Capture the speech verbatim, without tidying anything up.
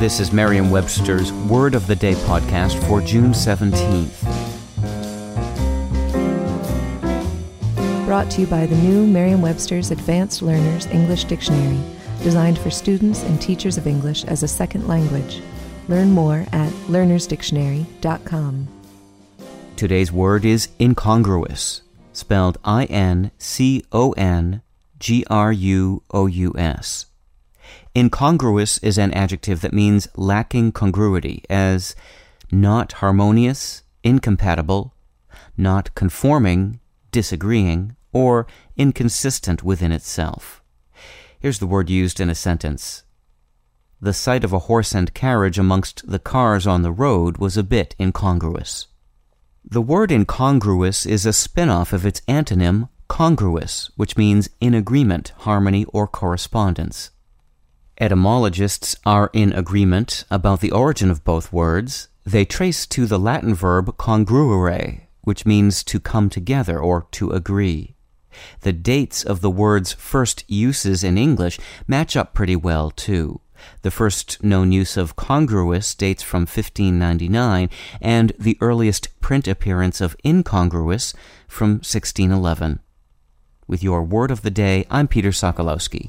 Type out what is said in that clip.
This is Merriam-Webster's Word of the Day podcast for June seventeenth. Brought to you by the new Merriam-Webster's Advanced Learners English Dictionary, designed for students and teachers of English as a second language. Learn more at learners dictionary dot com. Today's word is incongruous, spelled I N C O N G R U O U S. Incongruous is an adjective that means lacking congruity, as not harmonious, incompatible, not conforming, disagreeing, or inconsistent within itself. Here's the word used in a sentence. The sight of a horse and carriage amongst the cars on the road was a bit incongruous. The word incongruous is a spin-off of its antonym, congruous, which means in agreement, harmony, or correspondence. Etymologists are in agreement about the origin of both words. They trace to the Latin verb congruere, which means to come together or to agree. The dates of the word's first uses in English match up pretty well, too. The first known use of congruous dates from fifteen ninety-nine, and the earliest print appearance of incongruous from sixteen eleven. With your Word of the Day, I'm Peter Sokolowski.